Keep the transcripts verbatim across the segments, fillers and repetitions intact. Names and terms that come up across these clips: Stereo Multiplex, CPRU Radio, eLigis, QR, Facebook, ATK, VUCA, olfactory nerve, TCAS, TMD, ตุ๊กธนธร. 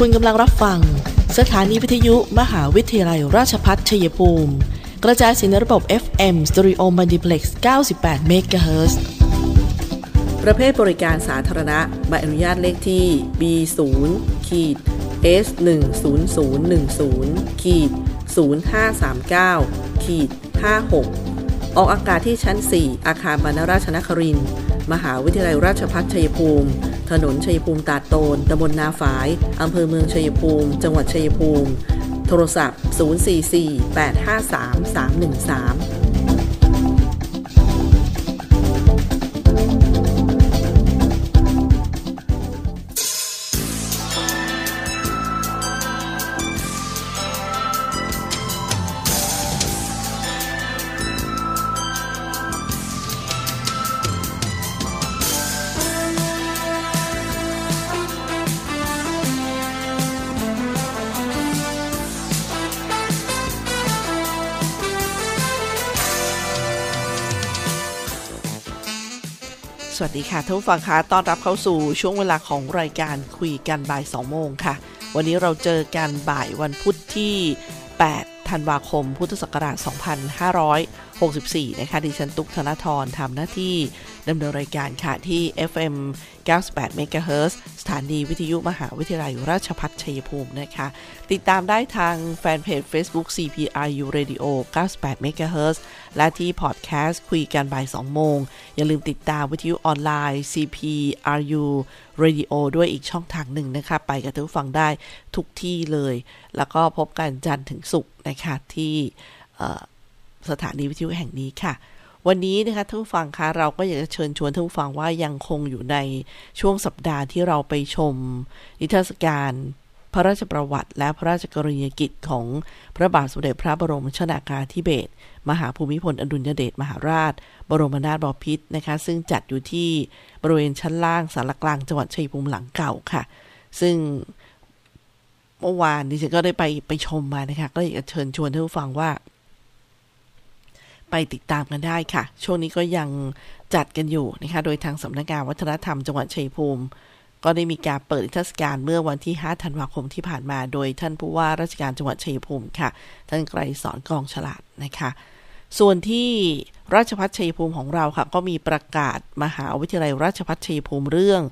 คุณกำลังรับฟังสถานีวิทยุมหาวิทยาลัยราชภัฏชัยภูมิกระจายเสียงในระบบ เอฟ เอ็ม Stereo Multiplex เก้าสิบแปด เมกะเฮิรตซ์ ประเภทบริการสาธารณะใบอนุญาตเลขที่ บี ศูนย์ เอส หนึ่ง ศูนย์ ศูนย์ หนึ่ง ศูนย์ ห้า สาม เก้า ห้า หก ออกอากาศที่ชั้น สี่ อาคารบรรณราชนครินทร์มหาวิทยาลัยราชภัฏชัยภูมิถนนชัยภูมิตาดโตนตำบลนาฝายอำเภอเมืองชัยภูมิจังหวัดชัยภูมิโทรศัพท์ศูนย์ สี่ สี่ แปด ห้า สาม สาม หนึ่ง สามสวัสดีค่ะท่านผู้ฟังคะต้อนรับเข้าสู่ช่วงเวลาของรายการคุยกันบ่ายสองโมงค่ะวันนี้เราเจอกันบ่ายวันพุธที่แปดธันวาคมพุทธศักราชสองพันห้าร้อยหกสิบสี่นะคะดิฉันตุ๊กธนธรทำหน้าที่ดำเนินรายการค่ะที่ เอฟ เอ็ม เก้าสิบแปด เมกะเฮิรตซ์ สถานีวิทยุมหาวิทยาลัยราชภัฏชัยภูมินะคะติดตามได้ทางแฟนเพจ Facebook ซี พี อาร์ ยู Radio เก้าสิบแปด เมกะเฮิรตซ์ และที่พอดแคสต์คุยกันบ่ายสองโมงอย่าลืมติดตามวิทยุออนไลน์ ซี พี อาร์ ยู Radio ด้วยอีกช่องทางหนึ่งนะคะไปกับท่านผู้ฟังได้ทุกที่เลยแล้วก็พบกันจันทร์ถึงศุกร์นะคะที่สถานีวิทยุแห่งนี้ค่ะวันนี้นะคะท่านผู้ฟังคะเราก็อยากจะเชิญชวนท่านผู้ฟังว่ายังคงอยู่ในช่วงสัปดาห์ที่เราไปชมนิทรรศการพระราชประวัติและพระราชกรณียกิจของพระบาทสมเด็จพระบรมชนกาธิเบศรมหาภูมิพลอดุลยเดชมหาราชบรมนาถบพิตรนะคะซึ่งจัดอยู่ที่บริเวณชั้นล่างศาลากลางจังหวัดชัยภูมิหลังเก่าค่ะซึ่งเมื่อวานดิฉันก็ได้ไปไปชมมานะคะก็อยากจะเชิญชวนท่านผู้ฟังว่าไปติดตามกันได้ค่ะช่วงนี้ก็ยังจัดกันอยู่นะคะโดยทางสำนักงานวัฒนธรรมจังหวัดชัยภูมิก็ได้มีการเปิดนิทรรศการเมื่อวันที่ห้าธันวาคมที่ผ่านมาโดยท่านผู้ว่าราชการจังหวัดชัยภูมิค่ะท่านไกรสอนกองฉลาดนะคะส่วนที่ราชภัฏชัยภูมิของเราค่ะก็มีประกาศมหาวิทยาลัยราชภัฏชัยภูมิเรื่อง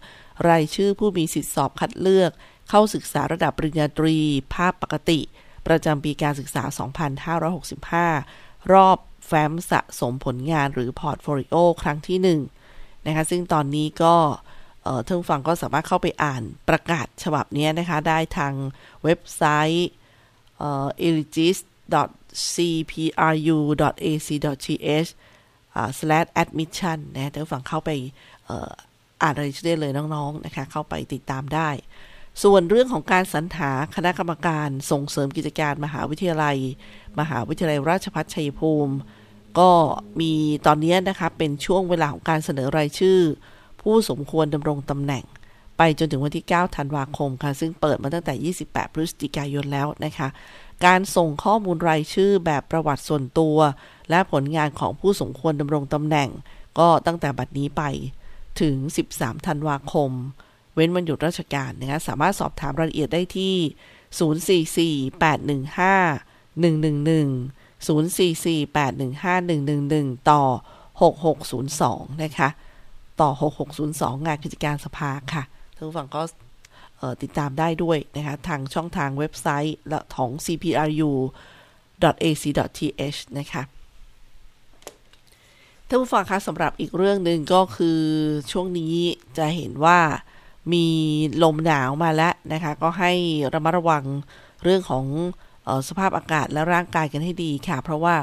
รายชื่อผู้มีสิทธิสอบคัดเลือกเข้าศึกษาระดับปริญญาตรีภาคปกติประจำปีการศึกษาสองพันห้าร้อยหกสิบห้ารอบแฟ้มสะสมผลงานหรือพอร์ตโฟลิโอครั้งที่หนึ่งนะคะซึ่งตอนนี้ก็ท่านผู้ฟังก็สามารถเข้าไปอ่านประกาศฉบับนี้นะคะได้ทางเว็บไซต์เอ่อ อี ลิจิส ดอท ซี พี อาร์ ยู ดอท เอ ซี ดอท ที เอช อ่า สแลช แอดมิชชั่น นะท่านผู้ฟังเข้าไปเอ่ออ่านรายชื่อได้เลยน้องๆนะคะเข้าไปติดตามได้ส่วนเรื่องของการสรรหาคณะกรรมการส่งเสริมกิจการมหาวิทยาลัยมหาวิทยาลัยราชภัฏชัยภูมิก็มีตอนนี้นะคะเป็นช่วงเวลาของการเสนอรายชื่อผู้สมควรดำรงตำแหน่งไปจนถึงวันที่เก้าธันวาคมค่ะซึ่งเปิดมาตั้งแต่ยี่สิบแปดพฤศจิกายนแล้วนะคะการส่งข้อมูลรายชื่อแบบประวัติส่วนตัวและผลงานของผู้สมควรดำรงตำแหน่งก็ตั้งแต่บัดนี้ไปถึงสิบสามธันวาคมเว้นวันหยุดราชการนะคะสามารถสอบถามรายละเอียดได้ที่ศูนย์ สี่ สี่ แปด หนึ่ง ห้า หนึ่ง หนึ่ง หนึ่ง ศูนย์ สี่ สี่ แปด หนึ่ง ห้า หนึ่ง หนึ่ง หนึ่งต่อหกหกศูนย์สองนะคะต่อหกหกศูนย์สองงานกิจการสภาค่ะท่านผู้ฟังก็ติดตามได้ด้วยนะคะทางช่องทางเว็บไซต์ของ ซี พี อาร์ ยู ดอท เอ ซี ดอท ที เอช นะคะท่านผู้ฟังคะสำหรับอีกเรื่องหนึ่งก็คือช่วงนี้จะเห็นว่ามีลมหนาวมาแล้วนะคะก็ให้ระมัดระวังเรื่องของเอ่อสภาพอากาศและร่างกายกันให้ดีค่ะเพราะว่า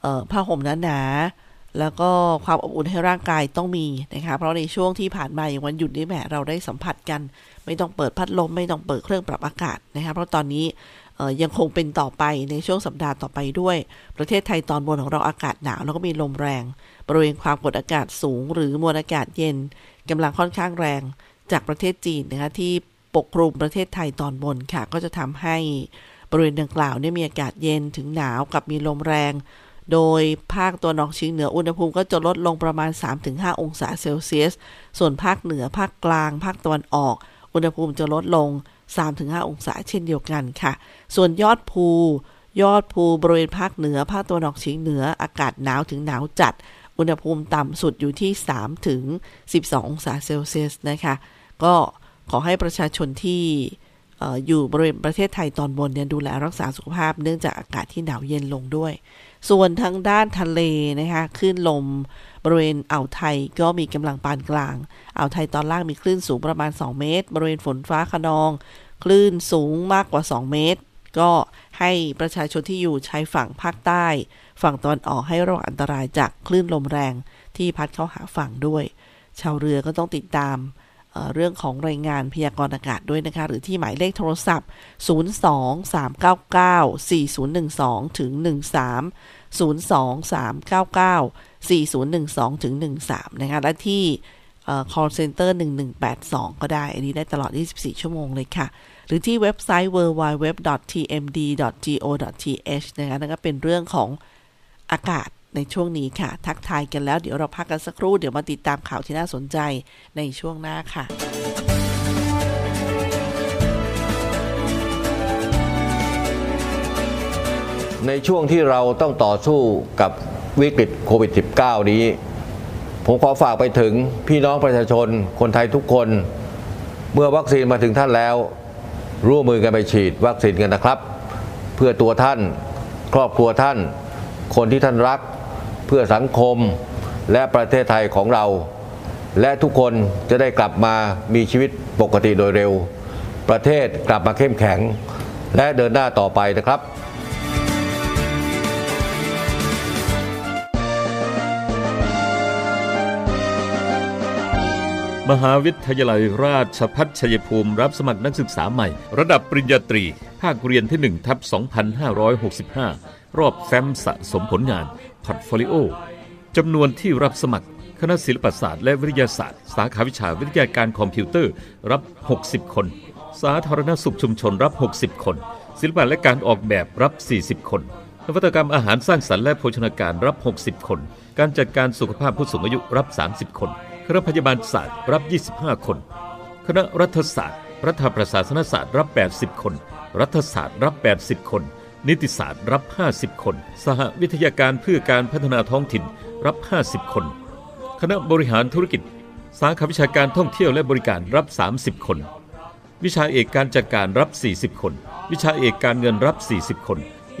เอ่อผ้าห่มหนาๆแล้วก็ความอบอุ่นให้ร่างกายต้องมีนะคะเพราะในช่วงที่ผ่านมาอย่างวันหยุดนี้แหมเราได้สัมผัสกันไม่ต้องเปิดพัดลมไม่ต้องเปิดเครื่องปรับอากาศนะคะเพราะตอนนี้เอ่อยังคงเป็นต่อไปในช่วงสัปดาห์ต่อไปด้วยประเทศไทยตอนบนของเราอากาศหนาวแล้วก็มีลมแรงบริเวณความกดอากาศสูงหรือมวลอากาศเย็นกำลังค่อนข้างแรงจากประเทศจีนนะคะที่ปกคลุมประเทศไทยตอนบนค่ะก็จะทำให้บริเวณดังกล่าวเนี่ยมีอากาศเย็นถึงหนาวกับมีลมแรงโดยภาคตะวันออกเฉียงเหนืออุณหภูมิก็จะลดลงประมาณ สามถึงห้า องศาเซลเซียสส่วนภาคเหนือภาคกลางภาคตะวันออกอุณหภูมิจะลดลง สามถึงห้า องศาเช่นเดียวกันค่ะส่วนยอดภูยอดภูบริเวณภาคเหนือภาคตะวันออกเฉียงเหนืออากาศหนาวถึงหนาวจัดอุณหภูมิต่ำสุดอยู่ที่สามถึงสิบสอง องศาเซลเซียสนะคะก็ขอให้ประชาชนที่อยู่บริเวณประเทศไทยตอนบนเนี่ยดูแลรักษาสุขภาพเนื่องจากอากาศที่หนาวเย็นลงด้วยส่วนทางด้านทะเลนะคะคลื่นลมบริเวณอ่าวไทยก็มีกำลังปานกลางอ่าวไทยตอนล่างมีคลื่นสูงประมาณสองเมตรบริเวณฝนฟ้าคะนองคลื่นสูงมากกว่าสองเมตรก็ให้ประชาชนที่อยู่ชายฝั่งภาคใต้ฝั่งตะวันออกให้ระวังอันตรายจากคลื่นลมแรงที่พัดเข้าหาฝั่งด้วยชาวเรือก็ต้องติดตามเรื่องของรายงานพยากรณ์อากาศด้วยนะคะหรือที่หมายเลขโทรศัพท์ศูนย์ สอง สาม เก้า เก้า สี่ ศูนย์ หนึ่ง สองถึงหนึ่งสาม ศูนย์ สอง สาม เก้า เก้า สี่ ศูนย์ หนึ่ง สองถึงหนึ่งสามนะคะและที่ call center หนึ่ง หนึ่ง แปด สองก็ได้อันนี้ได้ตลอดยี่สิบสี่ชั่วโมงเลยค่ะหรือที่เว็บไซต์ ดับเบิลยู ดับเบิลยู ดับเบิลยู ดอท ที เอ็ม ดี ดอท โก ดอท ที เอช นะคะนั่นก็เป็นเรื่องของอากาศในช่วงนี้ค่ะทักทายกันแล้วเดี๋ยวเราพักกันสักครู่เดี๋ยวมาติดตามข่าวที่น่าสนใจในช่วงหน้าค่ะในช่วงที่เราต้องต่อสู้กับวิกฤตโควิด สิบเก้า นี้ผมขอฝากไปถึงพี่น้องประชาชนคนไทยทุกคนเมื่อวัคซีนมาถึงท่านแล้วร่วมมือกันไปฉีดวัคซีนกันนะครับเพื่อตัวท่านครอบครัวท่านคนที่ท่านรักเพื่อสังคมและประเทศไทยของเราและทุกคนจะได้กลับมามีชีวิตปกติโดยเร็วประเทศกลับมาเข้มแข็งและเดินหน้าต่อไปนะครับมหาวิทยาลัยราชภัฏชัยภูมิรับสมัครนักศึกษาใหม่ระดับปริญญาตรีภาคเรียนที่ หนึ่ง ทับ สองพันห้าร้อยหกสิบห้ารอบแฟ้มสะสมผลงานพอร์ตโฟลิโอจำนวนที่รับสมัครคณะศิลปศาสตร์และวิทยาศาสตร์สาขาวิชาวิทยาการคอมพิวเตอร์รับหกสิบคนสาธารณสุขชุมชนรับหกสิบคนศิลปะและการออกแบบรับสี่สิบคนนวัตกรรมอาหารสร้างสรรค์และโภชนาการรับหกสิบคนการจัดการสุขภาพผู้สูงอายุรับสามสิบคนคณะพยาบาลศาสตร์รับยี่สิบห้าคนคณะรัฐศาสตร์รัฐประศาสนศาสตร์รับแปดสิบคนรัฐศาสตร์รับแปดสิบคนนิติศาสตร์รับห้าสิบคนสหวิทยาการเพื่อการพัฒนาท้องถิ่นรับห้าสิบคนคณะบริหารธุรกิจสาขาวิชาการท่องเที่ยวและบริการรับสามสิบคนวิชาเอกการจัดการรับสี่สิบคนวิชาเอกการเงินรับสี่สิบคนว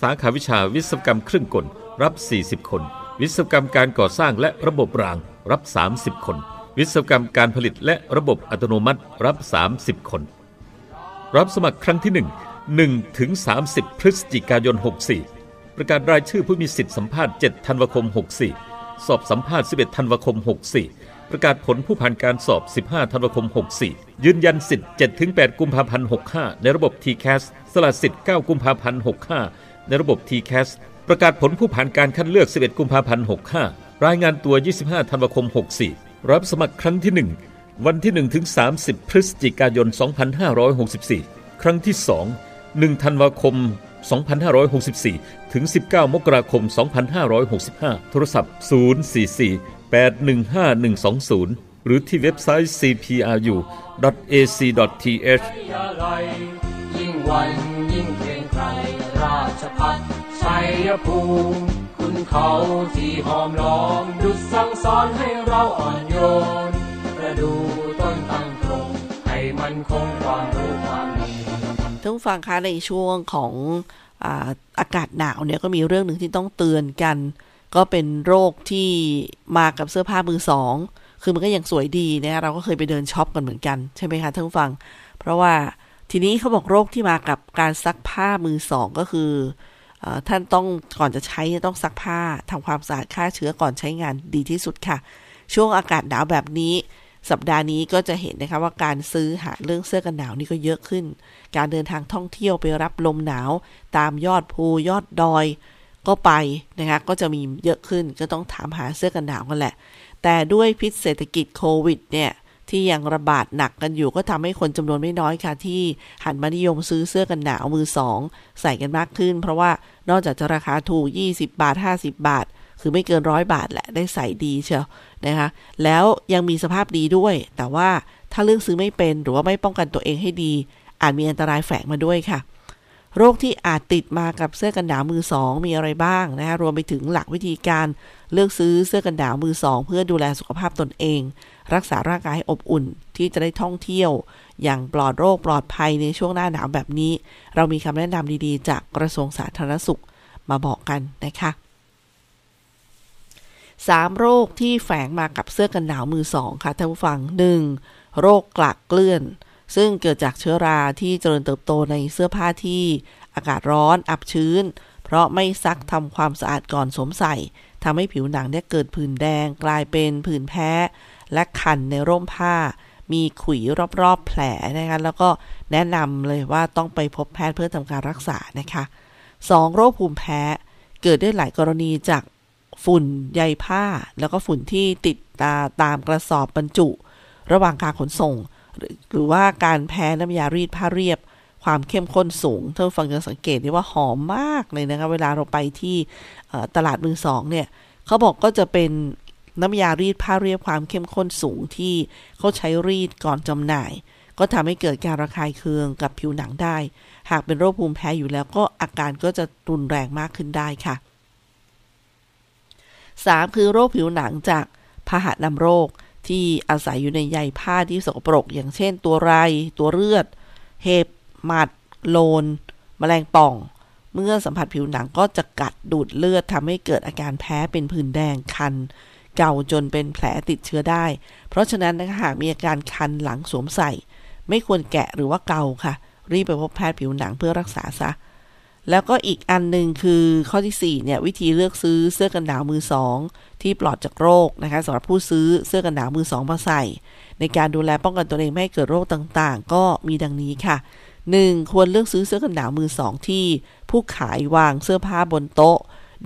สาขาวิชาวิศวกรรมเครื่องกลรับสี่สิบคนวิศวกรรมการก่อสร้างและระบบรางรับสามสิบคนวิศวกรรมการผลิตและระบบอัตโนมัติรับสามสิบคนรับสมัครครั้งที่หนึ่งหนึ่งถึงสามสิบพฤศจิกายนหกสี่ประกาศรายชื่อผู้มีสิทธิสัมภาษณ์เจ็ดธันวาคมหกสี่สอบสัมภาษณ์สิบเอ็ดธันวาคมหกสี่ประกาศผลผู้ผ่านการสอบสิบห้าธันวาคมหกสี่ยืนยันสิทธิ์เจ็ดถึงแปดกุมภาพันธ์หกห้าในระบบ ที ซี เอ เอส สละสิทธิ์เก้ากุมภาพันธ์หกห้าในระบบ ที ซี เอ เอส ประกาศผลผู้ผ่านการคัดเลือกสิบเอ็ดกุมภาพันธ์หกห้ารายงานตัวยี่สิบห้าธันวาคมหกสี่รับสมัครครั้งที่หนึ่งวันที่หนึ่งถึงสามสิบพฤศจิกายนสองพันห้าร้อยหกสิบสี่ครั้งที่สองหนึ่งธันวาคมสองพันห้าร้อยหกสิบสี่ถึงสิบเก้ามกราคมสองพันห้าร้อยหกสิบห้าโทรศัพท์ศูนย์ สี่ สี่ แปด หนึ่ง ห้า หนึ่ง สอง ศูนย์หรือที่เว็บไซต์ ซี พี อาร์ ยู ดอท เอ ซี ดอท ที เอช ยิ่งวันยิ่งเพียงไกรราชภัฏชัยภูมิคุณเขาที่หอมล้อมดุจสั่งสอนให้เราอ่อนโยนประดูต้นตั้งตรงให้มันคงความรู้ความท่านผู้ฟังคะในช่วงของอ่าอากาศหนาวเนี่ยก็มีเรื่องหนึ่งที่ต้องเตือนกันก็เป็นโรคที่มากับเสื้อผ้ามือสองคือมันก็ยังสวยดีนะเราก็เคยไปเดินช็อปกันเหมือนกันใช่ไหมคะท่านผู้ฟังเพราะว่าทีนี้เขาบอกโรคที่มากับการซักผ้ามือสองก็คืออ่าท่านต้องก่อนจะใช้ต้องซักผ้าทำความสะอาดฆ่าเชื้อก่อนใช้งานดีที่สุดค่ะช่วงอากาศหนาวแบบนี้ สัปดาห์นี้ก็จะเห็นนะคะว่าการซื้อหาเรื่องเสื้อกันหนาวนี่ก็เยอะขึ้นการเดินทางท่องเที่ยวไปรับลมหนาวตามยอดภูยอดดอยก็ไปนะคะก็จะมีเยอะขึ้นก็ต้องถามหาเสื้อกันหนาวกันแหละแต่ด้วยพิษเศรษฐกิจโควิดเนี่ยที่ยังระบาดหนักกันอยู่ก็ทำให้คนจำนวนไม่น้อยค่ะที่หันมานิยมซื้อเสื้อกันหนาวมือสองใส่กันมากขึ้นเพราะว่านอกจากจะราคาถูกยี่สิบบาทห้าสิบบาทคือไม่เกินร้อยบาทแหละได้ใส่ดีเชียวนะคะแล้วยังมีสภาพดีด้วยแต่ว่าถ้าเลือกซื้อไม่เป็นหรือว่าไม่ป้องกันตัวเองให้ดีอาจมีอันตรายแฝงมาด้วยค่ะโรคที่อาจติดมากับเสื้อกันหนาวมือสองมีอะไรบ้างนะคะรวมไปถึงหลักวิธีการเลือกซื้อเสื้อกันหนาวมือสองเพื่อดูแลสุขภาพตนเองรักษาร่างกายให้อบอุ่นที่จะได้ท่องเที่ยวอย่างปลอดโรคปลอดภัยในช่วงหน้าหนาวแบบนี้เรามีคำแนะนำดีๆจากกระทรวงสาธารณสุขมาบอกกันนะคะสามโรคที่แฝงมากับเสื้อกันหนาวมือสองค่ะท่านผู้ฟังหนึ่งโรคกลากเกลื่อนซึ่งเกิดจากเชื้อราที่เจริญเติบโตในเสื้อผ้าที่อากาศร้อนอับชื้นเพราะไม่ซักทำความสะอาดก่อนสวมใส่ทำให้ผิวหนังเนี่ยเกิดผื่นแดงกลายเป็นผื่นแพ้และคันในร่มผ้ามีขุยรอบๆแผลนะคะแล้วก็แนะนำเลยว่าต้องไปพบแพทย์เพื่อทำการรักษานะคะสองโรคภูมิแพ้เกิดได้หลายกรณีจากฝุ่นใยผ้าแล้วก็ฝุ่นที่ติดตาตามกระสอบบรรจุระหว่างการขนส่งหรือว่าการแพ้น้ำยารีดผ้าเรียบความเข้มข้นสูงท่านผู้ฟังจะสังเกตได้ว่าหอมมากเลยนะคะเวลาเราไปที่ตลาดมือสองเนี่ยเขาบอกก็จะเป็นน้ำยารีดผ้าเรียบความเข้มข้นสูงที่เขาใช้รีดก่อนจำหน่ายก็ทำให้เกิดการระคายเคืองกับผิวหนังได้หากเป็นโรคภูมิแพ้อยู่แล้วก็อาการก็จะรุนแรงมากขึ้นได้ค่ะสามคือโรคผิวหนังจากพาหะนำโรคที่อาศัยอยู่ในใยผ้าที่สกปรกอย่างเช่นตัวไรตัวเลือดเห็บหมัดโลนแมลงป่องเมื่อสัมผัสผิวหนังก็จะกัดดูดเลือดทำให้เกิดอาการแพ้เป็นผื่นแดงคันเกาจนเป็นแผลติดเชื้อได้เพราะฉะนั้นหากมีอาการคันหลังสวมใส่ไม่ควรแกะหรือว่าเกาค่ะรีบไปพบแพทย์ผิวหนังเพื่อรักษาซะแล้วก็อีกอันหนึ่งคือข้อที่สี่เนี่ยวิธีเลือกซื้อเสื้อกันหนาวมือสองที่ปลอดจากโรคนะคะสำหรับผู้ซื้อเสื้อกันหนาวมือสองมาใส่ในการดูแลป้องกันตัวเองไม่ให้เกิดโรคต่างๆก็มีดังนี้ค่ะหนึ่งควรเลือกซื้อเสื้อกันหนาวมือสองที่ผู้ขายวางเสื้อผ้าบนโต๊ะ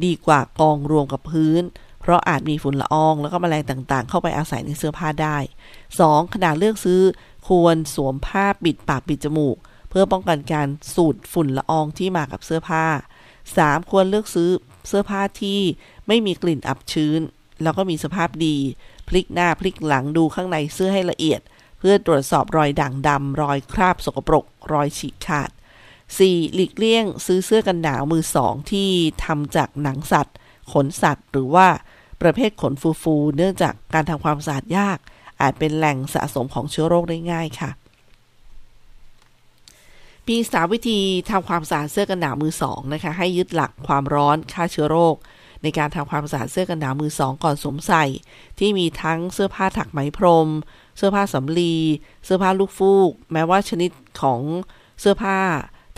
ดีกว่ากองรวมกับพื้นเพราะอาจมีฝุ่นละอองแล้วก็แมลงต่างๆเข้าไปอาศัยในเสื้อผ้าได้สองขณะเลือกซื้อควรสวมผ้าปิดปากปิดจมูกเพื่อป้องกันการสูดฝุ่นละอองที่มากับเสื้อผ้าสามควรเลือกซื้อเสื้อผ้าที่ไม่มีกลิ่นอับชื้นแล้วก็มีสภาพดีพลิกหน้าพลิกหลังดูข้างในเสื้อให้ละเอียดเพื่อตรวจสอบรอยด่างดำรอยคราบสกปรกรอยฉีกขาดสี่หลีกเลี่ยงซื้อเสื้อกันหนาวมือสองที่ทำจากหนังสัตว์ขนสัตว์หรือว่าประเภทขนฟูๆเนื่องจากการทำความสะอาดยากอาจเป็นแหล่งสะสมของเชื้อโรคได้ง่ายค่ะมีสามวิธีทำความสะอาดเสื้อกันหนาวมือสองนะคะให้ยึดหลักความร้อนฆ่าเชื้อโรคในการทำความสะอาดเสื้อกันหนาวมือสองก่อนสวมใส่ที่มีทั้งเสื้อผ้าถักไหมพรมเสื้อผ้าสำลีเสื้อผ้าลูกฟูกแม้ว่าชนิดของเสื้อผ้า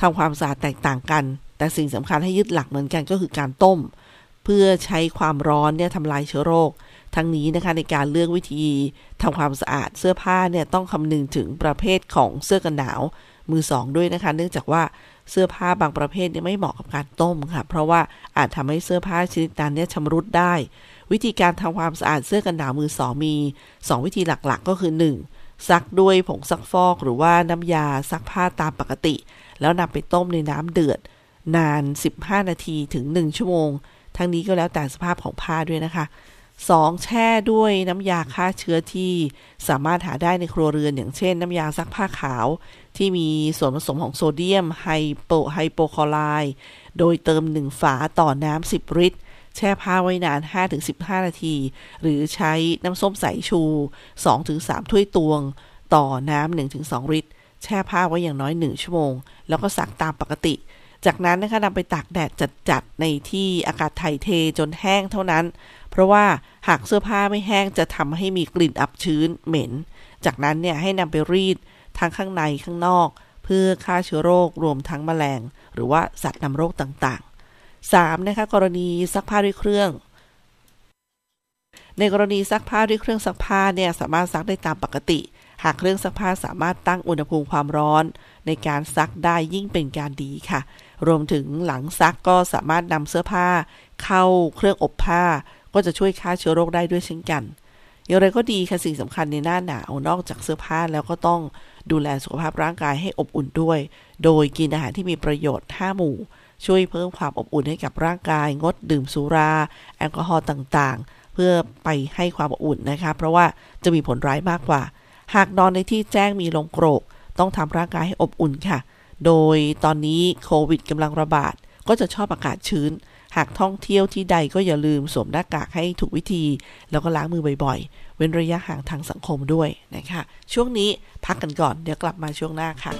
ทำความสะอาดแตกต่างกันแต่สิ่งสำคัญให้ยึดหลักเหมือนกันก็คือการต้มเพื่อใช้ความร้อนเนี่ยทำลายเชื้อโรคทั้งนี้นะคะในการเลือกวิธีทำความสะอาดเสื้อผ้าเนี่ยต้องคำนึงถึงประเภทของเสื้อกันหนาวมือสองด้วยนะคะเนื่องจากว่าเสื้อผ้าบางประเภทเนี่ยไม่เหมาะกับการต้มค่ะเพราะว่าอาจทำให้เสื้อผ้าชนิดนั้นเนี่ยชำรุดได้วิธีการทำความสะอาดเสื้อกันหนาวมือสองมีสองวิธีหลักๆก็คือหนึ่งซักด้วยผงซักฟอกหรือว่าน้ำยาซักผ้าตามปกติแล้วนำไปต้มในน้ำเดือดนานสิบห้านาทีถึงหนึ่งชั่วโมงทั้งนี้ก็แล้วแต่สภาพของผ้าด้วยนะคะสองแช่ด้วยน้ำยาฆ่าเชื้อที่สามารถหาได้ในครัวเรือนอย่างเช่นน้ำยาซักผ้าขาวที่มีส่วนผสมของโซเดียมไฮโปไฮโปคลอไรด์โดยเติมหนึ่งฝาต่อน้ำสิบลิตรแช่ผ้าไว้นาน ห้าถึงสิบห้านาทีหรือใช้น้ำส้มสายชู สองถึงสามถ้วยตวงต่อน้ำ หนึ่งถึงสองลิตรแช่ผ้าไว้อย่างน้อยหนึ่งชั่วโมงแล้วก็ซักตามปกติจากนั้นนะคะนำไปตากแดดจัดๆในที่อากาศถ่ายเทจนแห้งเท่านั้นเพราะว่าหากเสื้อผ้าไม่แห้งจะทำให้มีกลิ่นอับชื้นเหม็นจากนั้นเนี่ยให้นำไปรีดทั้งข้างในข้างนอกเพื่อฆ่าเชื้อโรครวมทั้งแมลงหรือว่าสัตว์นำโรคต่างๆสามนะคะกรณีซักผ้าด้วยเครื่อง ในกรณีซักผ้าด้วยเครื่องซักผ้าเนี่ยสามารถซักได้ตามปกติหากเครื่องซักผ้าสามารถตั้งอุณหภูมิความร้อนในการซักได้ยิ่งเป็นการดีค่ะรวมถึงหลังซักก็สามารถนำเสื้อผ้าเข้าเครื่องอบผ้าก็จะช่วยฆ่าเชื้อโรคได้ด้วยเช่นกันอย่างไรก็ดีค่ะสิ่งสำคัญในหน้าหนาวนอกจากเสื้อผ้าแล้วก็ต้องดูแลสุขภาพร่างกายให้อบอุ่นด้วยโดยกินอาหารที่มีประโยชน์ห้าหมู่ช่วยเพิ่มความอบอุ่นให้กับร่างกายงดดื่มสุราแอลกอฮอล์ต่างๆเพื่อไปให้ความอบอุ่นนะคะเพราะว่าจะมีผลร้ายมากกว่าหากนอนในที่แจ้งมีลมโกรกต้องทำร่างกายให้อบอุ่นค่ะโดยตอนนี้โควิดกำลังระบาดก็จะชอบอากาศชื้นหากท่องเที่ยวที่ใดก็อย่าลืมสวมหน้ากากให้ถูกวิธีแล้วก็ล้างมือบ่อยๆเว้นระยะห่างทางสังคมด้วยนะคะช่วงนี้พักกันก่อนเดี๋ยวกลับมาช่วงหน้าค่ะ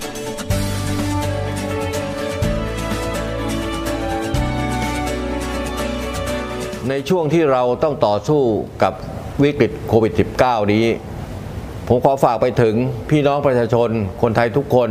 ในช่วงที่เราต้องต่อสู้กับวิกฤตโควิด สิบเก้า นี้ผมขอฝากไปถึงพี่น้องประชาชนคนไทยทุกคน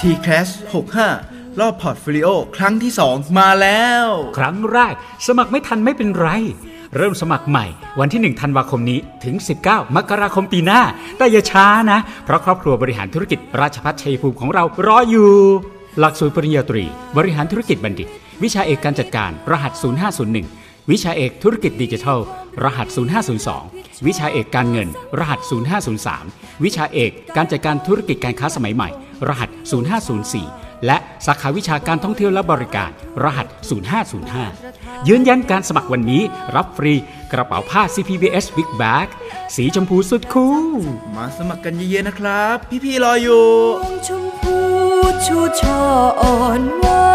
ที ซี เอ เอส หกสิบห้ารอบพอร์ตโฟลิโอครั้งที่สองมาแล้วครั้งแรกสมัครไม่ทันไม่เป็นไรเริ่มสมัครใหม่วันที่หนึ่งธันวาคมนี้ถึงสิบเก้ามกราคมปีหน้าแต่อย่าช้านะเพราะครอบครัวบริหารธุรกิจราชภัฏชัยภูมิของเรารออยู่หลักสูตรปริญญาตรีบริหารธุรกิจบัณฑิตวิชาเอกการจัดการรหัสศูนย์ห้าศูนย์หนึ่งวิชาเอกธุรกิจดิจิทัลรหัสศูนย์ห้าศูนย์สองวิชาเอกการเงินรหัสศูนย์ห้าศูนย์สามวิชาเอกการจัดการธุรกิจการค้าสมัยใหม่รหัสศูนย์ห้าศูนย์สี่และสาขาวิชาการท่องเที่ยวและบริการรหัสศูนย์ห้าศูนย์ห้ายืนยันการสมัครวันนี้รับฟรีกระเป๋าผ้า ซี พี บี เอส Big Bag สีชมพูสุดคูลมาสมัครกันเยอะๆนะครับพี่ๆรออยู่ชมพูชูช่ออ่อนหวา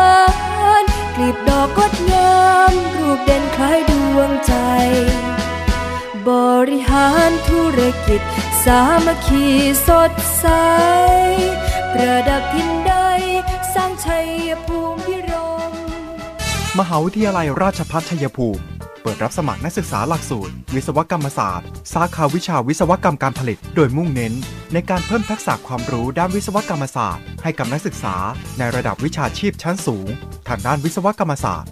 นกลีบดอกงดงามรูปเด่นคล้ายดวงใจบริหารธุรกิจสามัคคีสดใสประดับทินใดสร้างชัยภูมิพิรมมหาวิทยาลัยราชภัฏชัยภูมิเปิดรับสมัครนักศึกษาหลักสูตรวิศวกรรมศาสตร์สาขาวิชาวิศวกรรมการผลิตโดยมุ่งเน้นในการเพิ่มทักษะความรู้ด้านวิศวกรรมศาสตร์ให้กับนักศึกษาในระดับวิชาชีพชั้นสูงทางด้านวิศวกรรมศาสตร์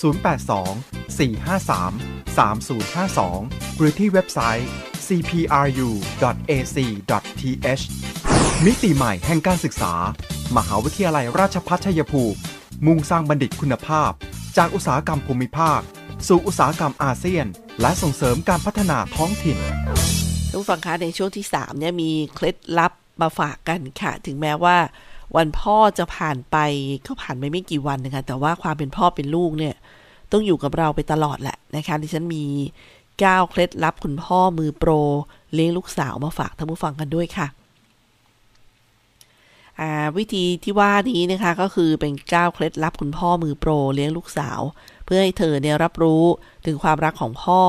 ศูนย์ แปด สอง สี่ ห้า สาม สาม ศูนย์ ห้า สองหรือที่เว็บไซต์ ซี พี อาร์ ยู ดอท เอ ซี ดอท ที เอช มิติใหม่แห่งการศึกษามหาวิทยาลัยราชภัฏชัยภูมิมุ่งสร้างบัณฑิตคุณภาพจากอุตสาหกรรมภูมิภาคสู่อุตสาหกรรมอาเซียนและส่งเสริมการพัฒนาท้องถิ่นทุกฝั่งคะในช่วงที่สามเนี่ยมีเคล็ดลับมาฝากกันค่ะถึงแม้ว่าวันพ่อจะผ่านไปก็ผ่านไปไม่กี่วันนะคะแต่ว่าความเป็นพ่อเป็นลูกเนี่ยต้องอยู่กับเราไปตลอดแหละนะคะดิฉันมีเก้าเคล็ดลับคุณพ่อมือโปรเลี้ยงลูกสาวมาฝากท่านผู้ฟังกันด้วยค่ะวิธีที่ว่านี้นะคะก็คือเป็นเก้าเคล็ดลับคุณพ่อมือโปรเลี้ยงลูกสาวเพื่อให้เธอเนี่ยรับรู้ถึงความรักของพ่อ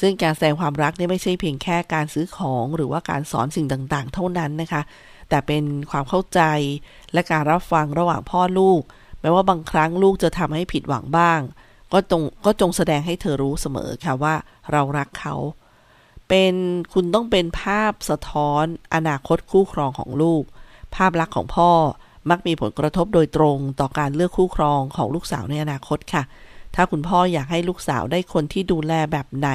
ซึ่งการแสดงความรักเนี่ยไม่ใช่เพียงแค่การซื้อของหรือว่าการสอนสิ่งต่างๆเท่านั้นนะคะแต่เป็นความเข้าใจและการรับฟังระหว่างพ่อลูกแม้ว่าบางครั้งลูกจะทำให้ผิดหวังบ้างก็จงก็จงแสดงให้เธอรู้เสมอค่ะว่าเรารักเขาเป็นคุณต้องเป็นภาพสะท้อนอนาคตคู่ครองของลูกภาพลักษณ์ของพ่อมักมีผลกระทบโดยตรงต่อการเลือกคู่ครองของลูกสาวในอนาคตค่ะถ้าคุณพ่ออยากให้ลูกสาวได้คนที่ดูแลแบบไหน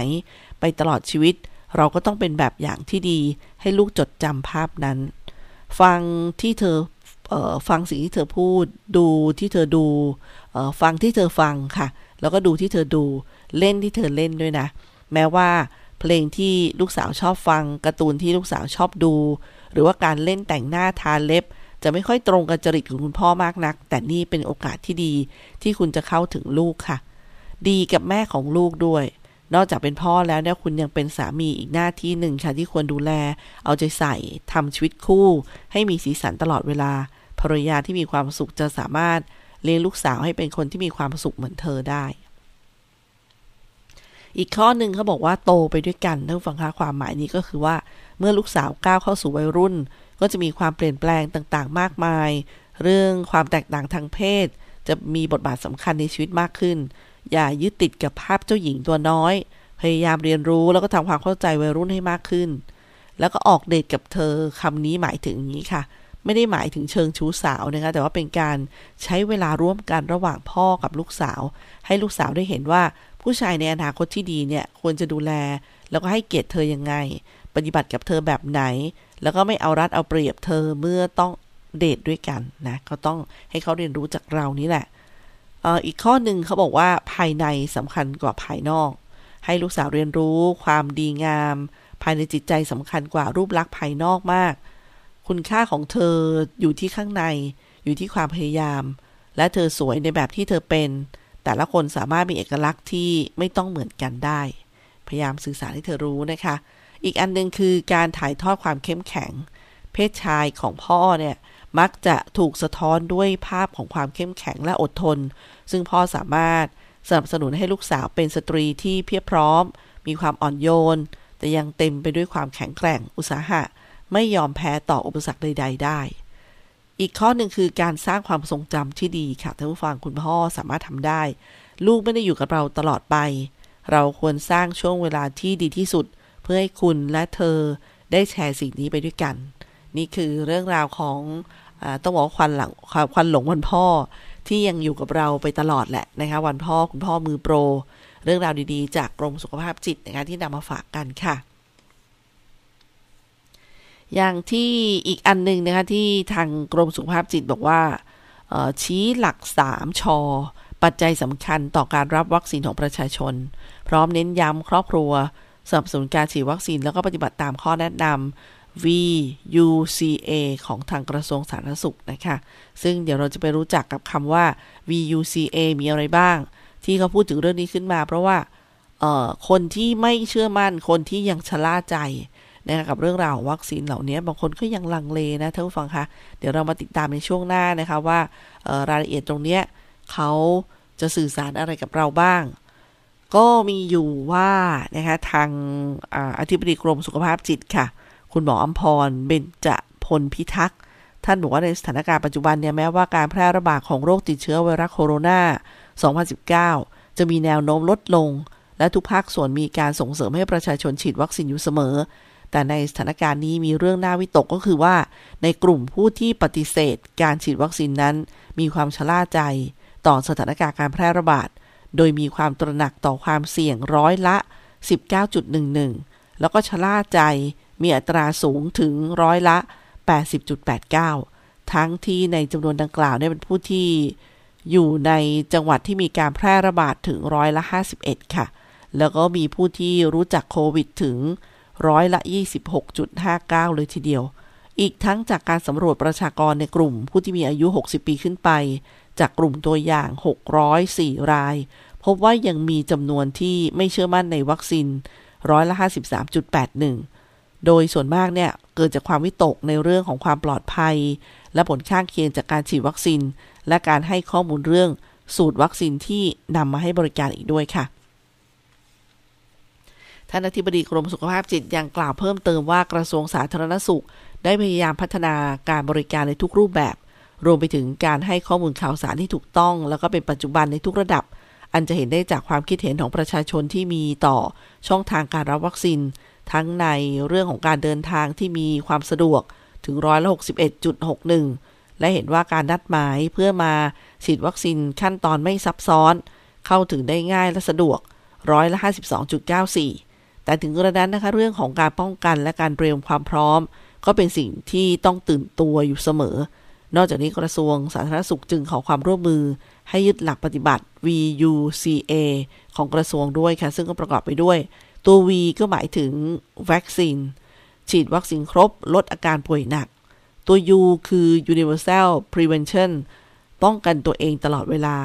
ไปตลอดชีวิตเราก็ต้องเป็นแบบอย่างที่ดีให้ลูกจดจำภาพนั้นฟังที่เธอเอ่อฟังสิ่งที่เธอพูดดูที่เธอดูเอ่อฟังที่เธอฟังค่ะแล้วก็ดูที่เธอดูเล่นที่เธอเล่นด้วยนะแม้ว่าเพ เพลงที่ลูกสาวชอบฟังการ์ตูนที่ลูกสาวชอบดูหรือว่าการเล่นแต่งหน้าทาเล็บจะไม่ค่อยตรงกับจริตของคุณพ่อมากนักแต่นี่เป็นโอกาสที่ดีที่คุณจะเข้าถึงลูกค่ะดีกับแม่ของลูกด้วยนอกจากเป็นพ่อแล้วเนี่ยคุณยังเป็นสามีอีกหน้าที่หนึ่งค่ะที่ควรดูแลเอาใจใส่ทำชีวิตคู่ให้มีสีสันตลอดเวลาภรรยาที่มีความสุขจะสามารถเลี้ยงลูกสาวให้เป็นคนที่มีความสุขเหมือนเธอได้อีกข้อหนึ่งเขาบอกว่าโตไปด้วยกันท่านผู้ฟังคะความหมายนี้ก็คือว่าเมื่อลูกสาวก้าวเข้าสู่วัยรุ่นก็จะมีความเปลี่ยนแปลงต่างๆมากมายเรื่องความแตกต่างทางเพศจะมีบทบาทสำคัญในชีวิตมากขึ้นอย่ายึดติดกับภาพเจ้าหญิงตัวน้อยพยายามเรียนรู้แล้วก็ทำความเข้าใจวัยรุ่นให้มากขึ้นแล้วก็ออกเดทกับเธอคำนี้หมายถึงอย่างนี้ค่ะไม่ได้หมายถึงเชิงชู้สาวนะคะแต่ว่าเป็นการใช้เวลาร่วมกันระหว่างพ่อกับลูกสาวให้ลูกสาวได้เห็นว่าผู้ชายในอนาคตที่ดีเนี่ยควรจะดูแลแล้วก็ให้เกียรติเธอยังไงปฏิบัติกับเธอแบบไหนแล้วก็ไม่เอารัดเอาเปรียบเธอเมื่อต้องเดทด้วยกันนะเขาต้องให้เขาเรียนรู้จากเรานี่แหละเอ่ออีกข้อหนึ่งเขาบอกว่าภายในสำคัญกว่าภายนอกให้ลูกสาวเรียนรู้ความดีงามภายในจิตใจสำคัญกว่ารูปลักษณ์ภายนอกมากคุณค่าของเธออยู่ที่ข้างในอยู่ที่ความพยายามและเธอสวยในแบบที่เธอเป็นแต่ละคนสามารถมีเอกลักษณ์ที่ไม่ต้องเหมือนกันได้พยายามสื่อสารให้เธอรู้นะคะอีกอันนึงคือการถ่ายทอดความเข้มแข็งเพศชายของพ่อเนี่ยมักจะถูกสะท้อนด้วยภาพของความเข้มแข็งและอดทนซึ่งพ่อสามารถสนับสนุนให้ลูกสาวเป็นสตรีที่เพียบพร้อมมีความอ่อนโยนแต่ยังเต็มไปด้วยความแข็งแกร่งอุตสาหะไม่ยอมแพ้ต่ออุปสรรคใดๆได้อีกข้อหนึ่งคือการสร้างความทรงจำที่ดีค่ะท่านผู้ฟังคุณพ่อสามารถทำได้ลูกไม่ได้อยู่กับเราตลอดไปเราควรสร้างช่วงเวลาที่ดีที่สุดเพื่อให้คุณและเธอได้แชร์สิ่งนี้ไปด้วยกันนี่คือเรื่องราวของอ่าต้องบอกว่าควันหลังควันหลงวันพ่อที่ยังอยู่กับเราไปตลอดแหละนะคะวันพ่อคุณพ่อมือโปรเรื่องราวดีๆจากกรมสุขภาพจิตนะคะที่นำมาฝากกันค่ะอย่างที่อีกอันนึงนะคะที่ทางกรมสุขภาพจิตบอกว่าชี้หลักสามชอปัจจัยสำคัญต่อการรับวัคซีนของประชาชนพร้อมเน้นย้ำครอบครัวสนับสนุนการฉีดวัคซีนแล้วก็ปฏิบัติตามข้อแนะนำ วี ยู ซี เอ ของทางกระทรวงสาธารณสุขนะคะซึ่งเดี๋ยวเราจะไปรู้จักกับคำว่า วี ยู ซี เอ มีอะไรบ้างที่เขาพูดถึงเรื่องนี้ขึ้นมาเพราะว่าคนที่ไม่เชื่อมั่นคนที่ยังชะล่าใจนะกับเรื่องราวของวัคซีนเหล่านี้บางคนก็ยังลังเลนะท่านผู้ฟังคะเดี๋ยวเรามาติดตามในช่วงหน้านะคะว่ารายละเอียดตรงเนี้ยเขาจะสื่อสารอะไรกับเราบ้างก็มีอยู่ว่านะคะทางอธิบดีกรมสุขภาพจิตค่ะคุณหมออัมพรเบญจพลพิทักษ์ท่านบอกว่าในสถานการณ์ปัจจุบันเนี่ยแม้ว่าการแพร่ระบาดของโรคติดเชื้อไวรัสโคโรนาสองพันสิบเก้าจะมีแนวโน้มลดลงและทุกภาคส่วนมีการส่งเสริมให้ประชาชนฉีดวัคซีนอยู่เสมอแต่ในสถานการณ์นี้มีเรื่องน่าวิตกก็คือว่าในกลุ่มผู้ที่ปฏิเสธการฉีดวัคซีนนั้นมีความชะล่าใจต่อสถานการณ์การแพร่ระบาดโดยมีความตระหนักต่อความเสี่ยงร้อยละ สิบเก้าจุดหนึ่งหนึ่ง แล้วก็ชะล่าใจมีอัตราสูงถึงร้อยละ แปดสิบจุดแปดเก้า ทั้งที่ในจำนวนดังกล่าวเนี่ยเป็นผู้ที่อยู่ในจังหวัดที่มีการแพร่ระบาดถึงร้อยละ ห้าสิบเอ็ด ค่ะแล้วก็มีผู้ที่รู้จักโควิดถึงร้อยละ ยี่สิบหกจุดห้าเก้า เลยทีเดียวอีกทั้งจากการสำรวจประชากรในกลุ่มผู้ที่มีอายุหกสิบปีขึ้นไปจากกลุ่มตัวอย่างหกร้อยสี่รายพบว่ายังมีจำนวนที่ไม่เชื่อมั่นในวัคซีนร้อยละ ห้าสิบสามจุดแปดหนึ่ง โดยส่วนมากเนี่ยเกิดจากความวิตกในเรื่องของความปลอดภัยและผลข้างเคียงจากการฉีดวัคซีนและการให้ข้อมูลเรื่องสูตรวัคซีนที่นำมาให้บริการอีกด้วยค่ะท่านอธิบดีกรมสุขภาพจิตยังกล่าวเพิ่มเติมว่ากระทรวงสาธารณสุขได้พยายามพัฒนาการบริการในทุกรูปแบบรวมไปถึงการให้ข้อมูลข่าวสารที่ถูกต้องแล้วก็เป็นปัจจุบันในทุกระดับอันจะเห็นได้จากความคิดเห็นของประชาชนที่มีต่อช่องทางการรับวัคซีนทั้งในเรื่องของการเดินทางที่มีความสะดวกถึง หกสิบเอ็ดจุดหกหนึ่ง และเห็นว่าการนัดหมายเพื่อมาฉีดวัคซีนขั้นตอนไม่ซับซ้อนเข้าถึงได้ง่ายและสะดวก ห้าสิบสองจุดเก้าสี่แต่ถึงกระนั้นนะคะเรื่องของการป้องกันและการเตรียมความพร้อมก็เป็นสิ่งที่ต้องตื่นตัวอยู่เสมอนอกจากนี้กระทรวงสาธารณสุขจึงขอความร่วมมือให้ยึดหลักปฏิบัติ วี ยู ซี เอ ของกระทรวงด้วยค่ะซึ่งก็ประกอบไปด้วย ตัว V ก็หมายถึงวัคซีนฉีดวัคซีนครบลดอาการป่วยหนักตัว U คือ Universal Prevention ป้องกันตัวเองตลอดเวลา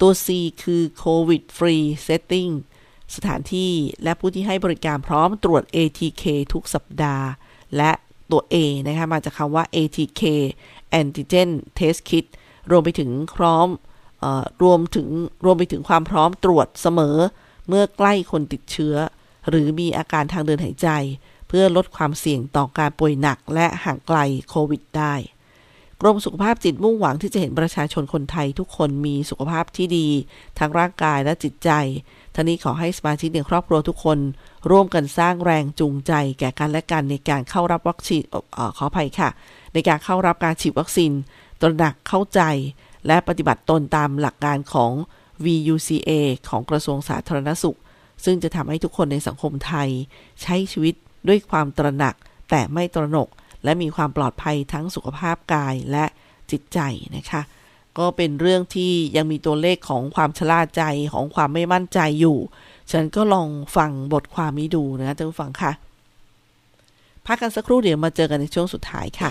ตัว C คือ Covid Free Setting สถานที่และผู้ที่ให้บริการพร้อมตรวจ เอ ที เค ทุกสัปดาห์และตัว A นะคะมาจากคำว่า เอ ที เค Antigen Test Kit รวมไปถึงพร้อมเอ่อรวมถึงรวมไปถึงความพร้อมตรวจเสมอเมื่อใกล้คนติดเชื้อหรือมีอาการทางเดินหายใจเพื่อลดความเสี่ยงต่อการป่วยหนักและห่างไกลโควิดได้กรมสุขภาพจิตมุ่งหวังที่จะเห็นประชาชนคนไทยทุกคนมีสุขภาพที่ดีทั้งร่างกายและจิตใจทั้งนี้ขอให้สมาชิกในครอบครัวทุกคนร่วมกันสร้างแรงจูงใจแก่กันและกันในการเข้ารับวัคซีนเอ่อขออภัยค่ะในการเข้ารับการฉีดวัคซีนตระหนักเข้าใจและปฏิบัติตนตามหลักการของ วี ยู ซี เอ ของกระทรวงสาธารณสุขซึ่งจะทำให้ทุกคนในสังคมไทยใช้ชีวิตด้วยความตระหนักแต่ไม่ตระหนกและมีความปลอดภัยทั้งสุขภาพกายและจิตใจนะคะก็เป็นเรื่องที่ยังมีตัวเลขของความชราใจของความไม่มั่นใจอยู่ฉันก็ลองฟังบทความนี้ดูนะท่านผู้ฟังค่ะพักกันสักครู่เดี๋ยวมาเจอกันในช่วงสุดท้ายค่ะ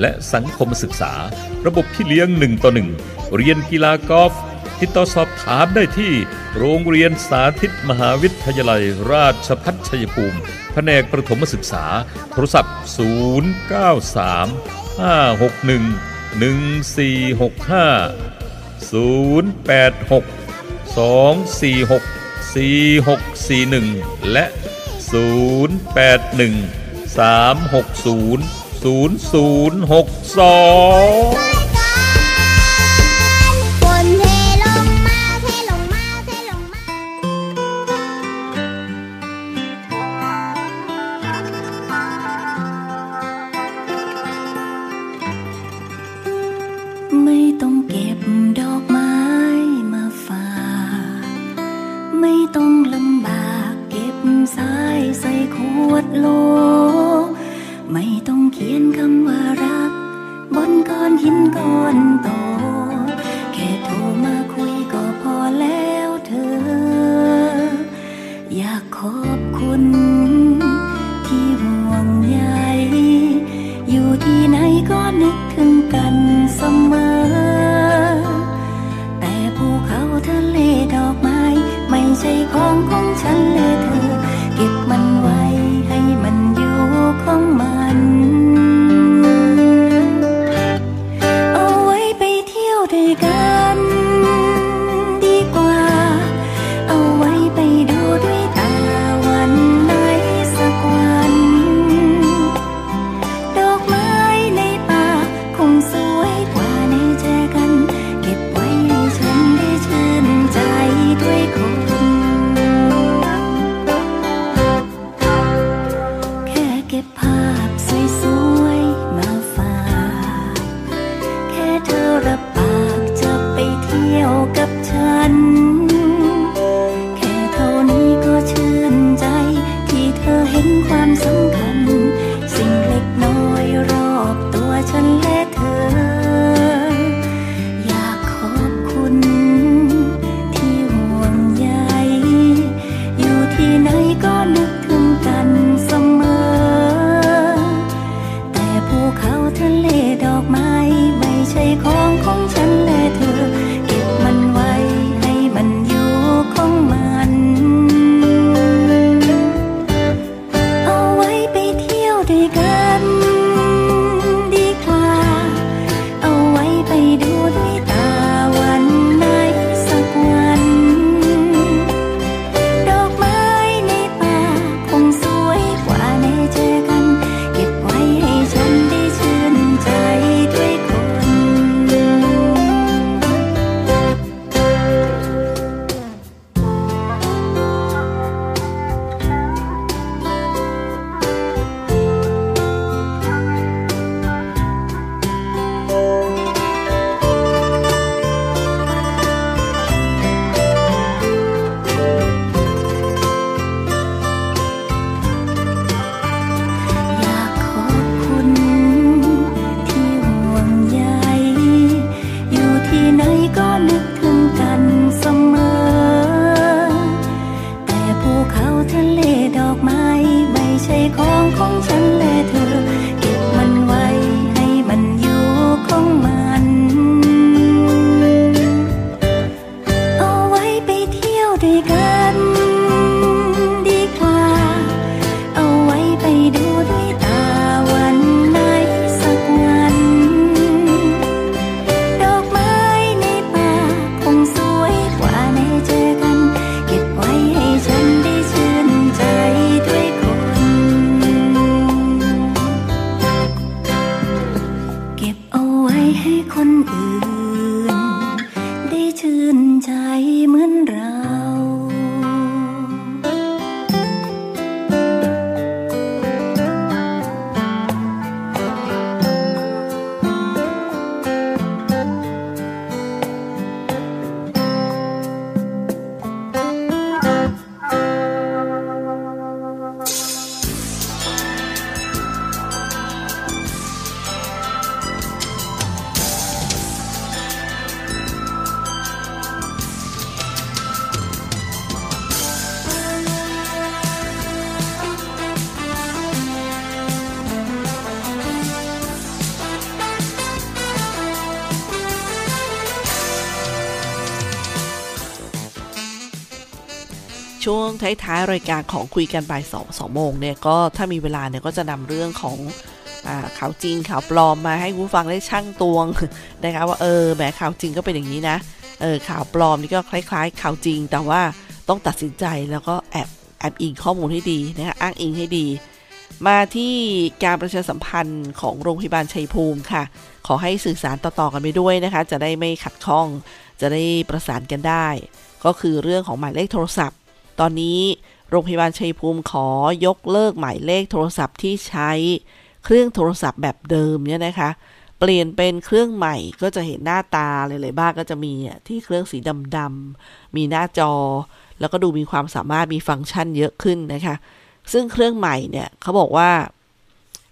และสังคมศึกษาระบบพี่เลี้ยงหนึ่งต่อหนึ่งเรียนกีฬากอล์ฟติดต่อสอบถามได้ที่โรงเรียนสาธิตมหาวิทยาลัยราชภัฏชัยภูมิแผนกประถมศึกษาโทรศัพท์ศูนย์ เก้า สาม ห้า หก หนึ่ง หนึ่ง สี่ หก ห้า ศูนย์ แปด หก สอง สี่ หก สี่ หก สี่ หนึ่งและศูนย์ แปด หนึ่ง สาม หก ศูนย์ ศูนย์ ศูนย์ หก สองไม่ใช่ของของฉันเลยเธอเก็บมันไว้ให้มันอยู่ ด้วยกันดีกว่าเอาไว้ไปดูด้วยตาวันไหนสักวันดอกไม้ในป่าคงสวยกว่าในเจอกันเก็บไว้ให้ฉันได้ชื่นใจด้วยคนเก็บเอาไว้ให้คนอื่นได้ชื่นใจเหมือนเราช่วงท้ายๆรายการของคุยกันบ่าย สอง สองโมงเนี่ยก็ถ้ามีเวลาเนี่ยก็จะนำเรื่องของอ่าข่าวจริงข่าวปลอมมาให้ผู้ฟังได้ชั่งตวงนะคะว่าเออแหมข่าวจริงก็เป็นอย่างนี้นะเออข่าวปลอมนี่ก็คล้ายๆข่าวจริงแต่ว่าต้องตัดสินใจแล้วก็แอบแอบอิงข้อมูลให้ดีนะคะอ้างอิงให้ดีมาที่การประชาสัมพันธ์ของโรงพยาบาลชัยภูมิค่ะขอให้สื่อสารต่อๆกันไปด้วยนะคะจะได้ไม่ขัดข้องจะได้ประสานกันได้ก็คือเรื่องของหมายเลขโทรศัพท์ตอนนี้โรงพยาบาลชัยภูมิขอยกเลิกหมายเลขโทรศัพท์ที่ใช้เครื่องโทรศัพท์แบบเดิมเนี่ยนะคะเปลี่ยนเป็นเครื่องใหม่ก็จะเห็นหน้าตาหลายๆบ้างก็จะมีที่เครื่องสีดำๆมีหน้าจอแล้วก็ดูมีความสามารถมีฟังก์ชันเยอะขึ้นนะคะซึ่งเครื่องใหม่เนี่ยเขาบอกว่า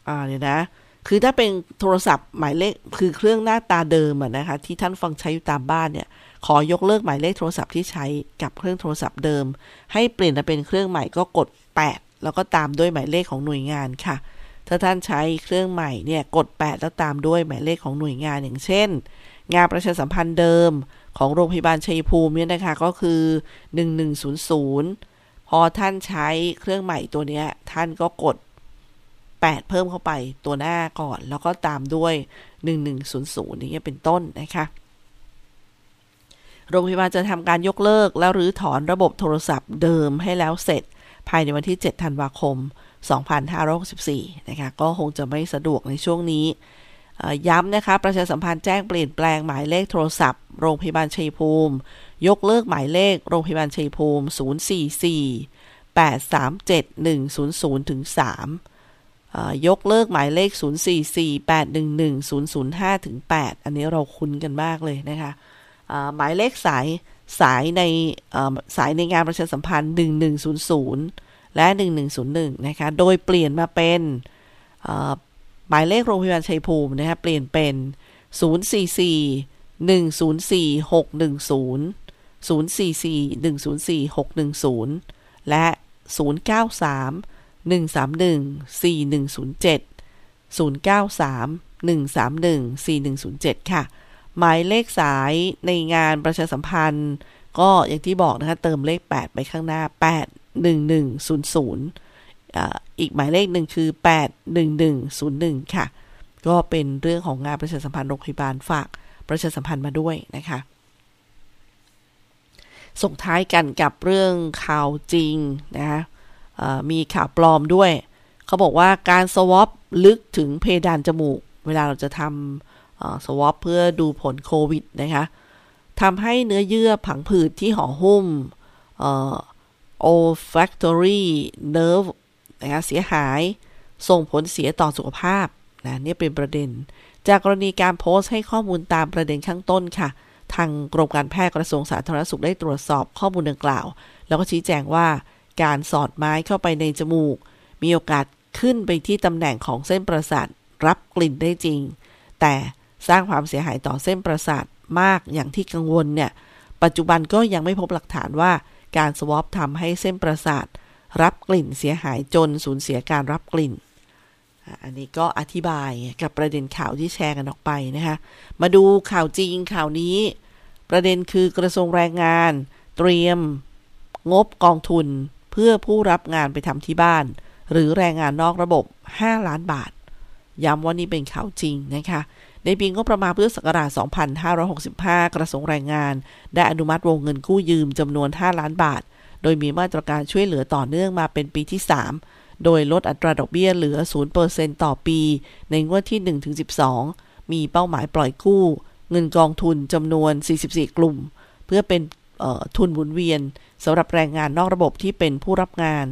อ่าเดี๋ยวนะคือถ้าเป็นโทรศัพท์หมายเลขคือเครื่องหน้าตาเดิมอ่ะนะคะที่ท่านฟังใช้อยู่ตามบ้านเนี่ยขอยกเลิกหมายเลขโทรศัพท์ที่ใช้กับเครื่องโทรศัพท์เดิมให้เปลี่ยนมาเป็นเครื่องใหม่ก็กดแปดแล้วก็ตามด้วยหมายเลขของหน่วยงานค่ะถ้าท่านใช้เครื่องใหม่เนี่ยกดแปดแล้วตามด้วยหมายเลขของหน่วยงานอย่างเช่นงานประชาสัมพันธ์เดิมของโรงพยาบาลชัยภูมิเนี่ยนะคะก็คือหนึ่งหนึ่งศูนย์ศูนย์พอท่านใช้เครื่องใหม่ตัวเนี้ยท่านก็กดแปดเพิ่มเข้าไปตัวหน้าก่อนแล้วก็ตามด้วยหนึ่งหนึ่งศูนย์ศูนย์อย่างเงี้ยเป็นต้นนะคะโรงพยาบาลจะทำการยกเลิกและรื้อถอนระบบโทรศัพท์เดิมให้แล้วเสร็จภายในวันที่เจ็ดธันวาคมสองพันห้าร้อยหกสิบสี่นะคะก็คงจะไม่สะดวกในช่วงนี้ย้ำนะคะประชาสัมพันธ์แจ้งเปลี่ยนแปลงหมายเลขโทรศัพท์โรงพยาบาลชัยภูมิยกเลิกหมายเลขโรงพยาบาลชัยภูมิศูนย์ สี่ สี่ แปด สาม เจ็ด หนึ่ง ศูนย์ ศูนย์ ถึง สามยกเลิกหมายเลขศูนย์ สี่ สี่ แปด หนึ่ง หนึ่ง ศูนย์ ศูนย์ ห้า ถึง แปดอันนี้เราคุ้นกันมากเลยนะคะหมายเลขสายสายในสายในงานประชาสัมพันธ์หนึ่งหนึ่งศูนย์ศูนย์และหนึ่งหนึ่งศูนย์หนึ่งนะคะโดยเปลี่ยนมาเป็นหมายเลขโรงพยาบาลชัยภูมินะคะเปลี่ยนเป็นศูนย์ สี่ สี่ หนึ่ง ศูนย์ สี่ หก หนึ่ง ศูนย์ ศูนย์ สี่ สี่ หนึ่ง ศูนย์ สี่ หก หนึ่ง ศูนย์และศูนย์ เก้า สาม หนึ่ง สาม หนึ่ง สี่ หนึ่ง ศูนย์ เจ็ด ศูนย์ เก้า สาม หนึ่ง สาม หนึ่ง สี่ หนึ่ง ศูนย์ เจ็ดค่ะหมายเลขสายในงานประชาสัมพันธ์ก็อย่างที่บอกนะคะเติมเลขแปดไปข้างหน้าแปด หนึ่ง หนึ่ง ศูนย์ ศูนย์อ่าอีกหมายเลขหนึ่งคือแปด หนึ่ง หนึ่ง ศูนย์ หนึ่งค่ะก็เป็นเรื่องของงานประชาสัมพันธ์โรงพยาบาลฝากประชาสัมพันธ์มาด้วยนะคะส่งท้ายกันกับเรื่องข่าวจริงนะอ่ามีข่าวปลอมด้วยเขาบอกว่าการสวอปลึกถึงเพดานจมูกเวลาเราจะทำสวอปเพื่อดูผลโควิดนะคะทำให้เนื้อเยื่อผังผืดที่ห่อหุ้มเอ่อ olfactory nerve นะคะเสียหายส่งผลเสียต่อสุขภาพนะนี่เป็นประเด็นจากกรณีการโพสต์ให้ข้อมูลตามประเด็นข้างต้นค่ะทางกรมการแพทย์กระทรวงสาธารณสุขได้ตรวจสอบข้อมูลดังกล่าวแล้วก็ชี้แจงว่าการสอดไม้เข้าไปในจมูกมีโอกาสขึ้นไปที่ตำแหน่งของเส้นประสาทรับกลิ่นได้จริงแต่สร้างความเสียหายต่อเส้นประสาทมากอย่างที่กังวลเนี่ยปัจจุบันก็ยังไม่พบหลักฐานว่าการสวอปทำให้เส้นประสาทรับกลิ่นเสียหายจนสูญเสียการรับกลิ่นอันนี้ก็อธิบายกับประเด็นข่าวที่แชร์กันออกไปนะคะมาดูข่าวจริงข่าวนี้ประเด็นคือกระทรวงแรงงานเตรียม งบกองทุนเพื่อผู้รับงานไปทำที่บ้านหรือแรงงานนอกระบบห้าล้านบาทย้ำว่านี่เป็นข่าวจริงนะคะในปีงบประมาณพุทธศักราชสองพันห้าร้อยหกสิบห้ากระทรวงแรงงานได้อนุมัติวงเงินกู้ยืมจำนวนห้าล้านบาทโดยมีมาตรการช่วยเหลือต่อเนื่องมาเป็นปีที่สามโดยลดอัตราดอกเบี้ยเหลือ ศูนย์เปอร์เซ็นต์ ต่อปีในงวดที่ หนึ่งถึงสิบสอง มีเป้าหมายปล่อยกู้เงินกองทุนจำนวนสี่สิบสี่กลุ่มเพื่อเป็นทุนหมุนเวียนสำหรับแรงงานนอกระบบที่เป็นผู้รับงาน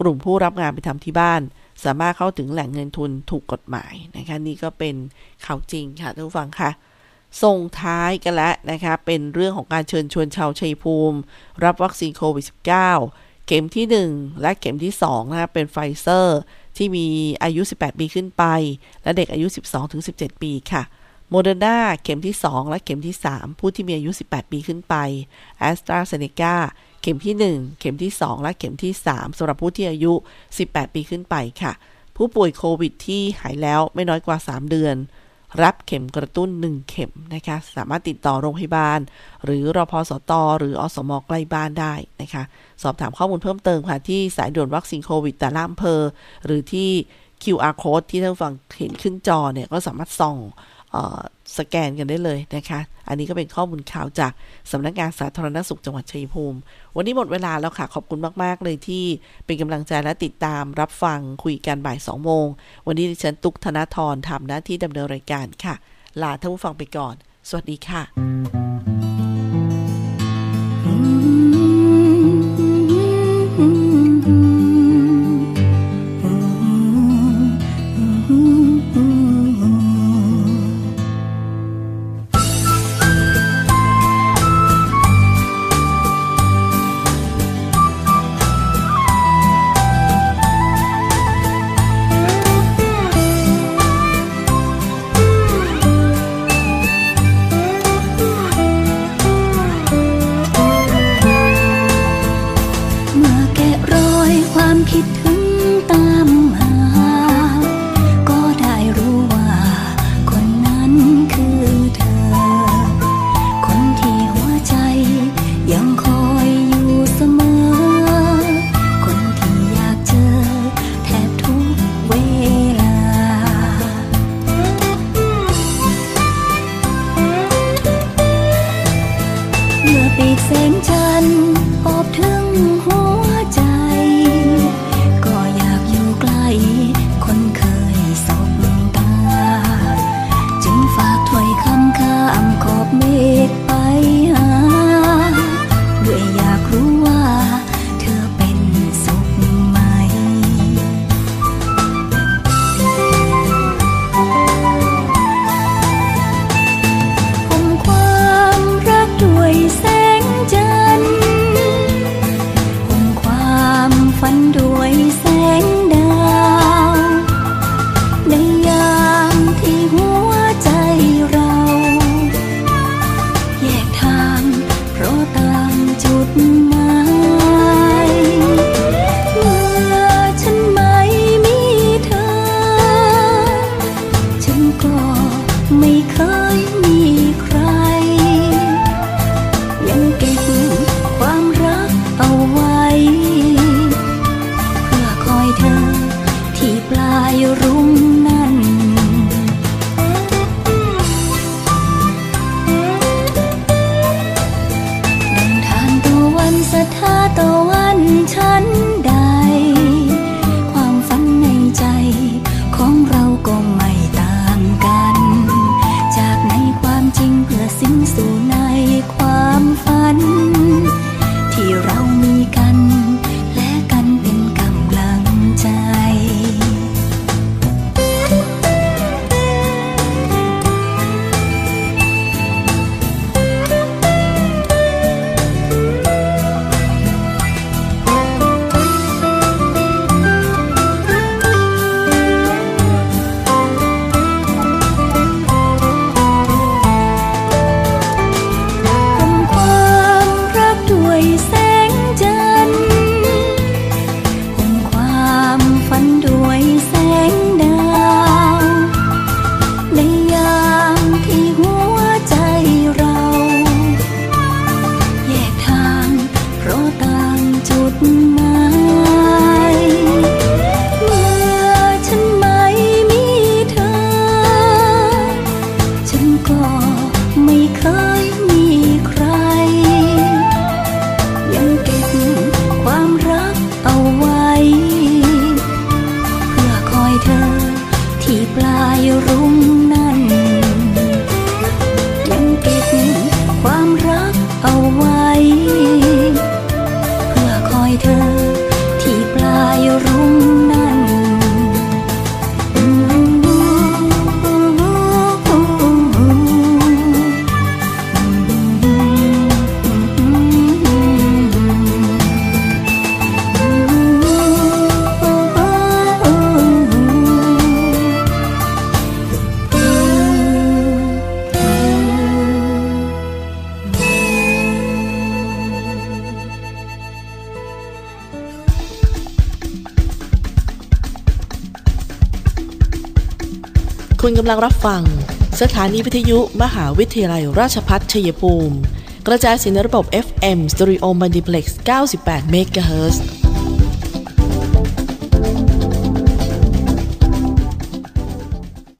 กลุ่มผู้รับงานไปทำที่บ้านสามารถเข้าถึงแหล่งเงินทุนถูกกฎหมายนะคะนี่ก็เป็นข่าวจริงค่ะท่านผู้ฟังค่ะส่งท้ายกันแล้วนะคะเป็นเรื่องของการเชิญชวนชาวชัยภูมิรับวัคซีนโควิด สิบเก้า เข็มที่หนึ่งและเข็มที่สองนะคะเป็นไฟเซอร์ที่มีอายุสิบแปดปีขึ้นไปและเด็กอายุ สิบสองถึงสิบเจ็ด ปีค่ะโมเดอร์นาเข็มที่สองและเข็มที่สามผู้ที่มีอายุสิบแปดปีขึ้นไปแอสตราเซเนกาเข็มที่หนึ่งเข็มที่สองและเข็มที่สามสำหรับผู้ที่อายุสิบแปดปีขึ้นไปค่ะผู้ป่วยโควิดที่หายแล้วไม่น้อยกว่าสามเดือนรับเข็มกระตุ้นหนึ่งเข็มนะคะสามารถติดต่อโรงพยาบาลหรือรพสตหรืออสมใกล้บ้านได้นะคะสอบถามข้อมูลเพิ่มเติมค่ะที่สายด่วนวัคซีนโควิดแต่ละอำเภอหรือที่ คิว อาร์ Code ที่ท่านฟังเห็นขึ้นจอเนี่ยก็สามารถส่องสแกนกันได้เลยนะคะอันนี้ก็เป็นข้อมูลข่าวจากสำนักงานสาธารณสุขจังหวัดชัยภูมิวันนี้หมดเวลาแล้วค่ะขอบคุณมากๆเลยที่เป็นกำลังใจและติดตามรับฟังคุยกันบ่ายสองโมงวันนี้ดิฉันตุ๊กธนธรทำหน้าที่ดำเนินรายการค่ะลาท่านผู้ฟังไปก่อนสวัสดีค่ะ คุณกำลังรับฟังสถานีวิทยุมหาวิทยาลัยราชภัฏชัยภูมิกระจายเสียงในระบบ เอฟ เอ็ม Stereo Multiplex เก้าสิบแปด เมกะเฮิรตซ์